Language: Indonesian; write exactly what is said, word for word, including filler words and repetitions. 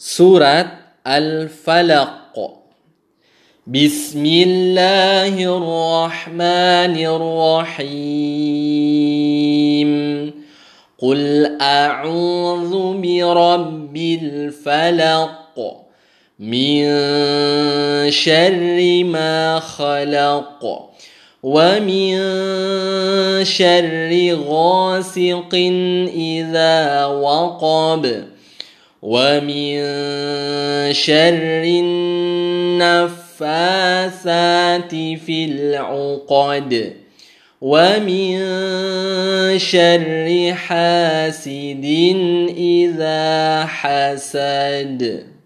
Surat Al-Falaq. Bismillahirrahmanirrahim. Qul a'udzu birabbil falaq min syarri ma khalaq wa min syarri ghasiqin idza waqab wa min syarri nafasati fil 'uqad wa min syarri hasidin idza hasad.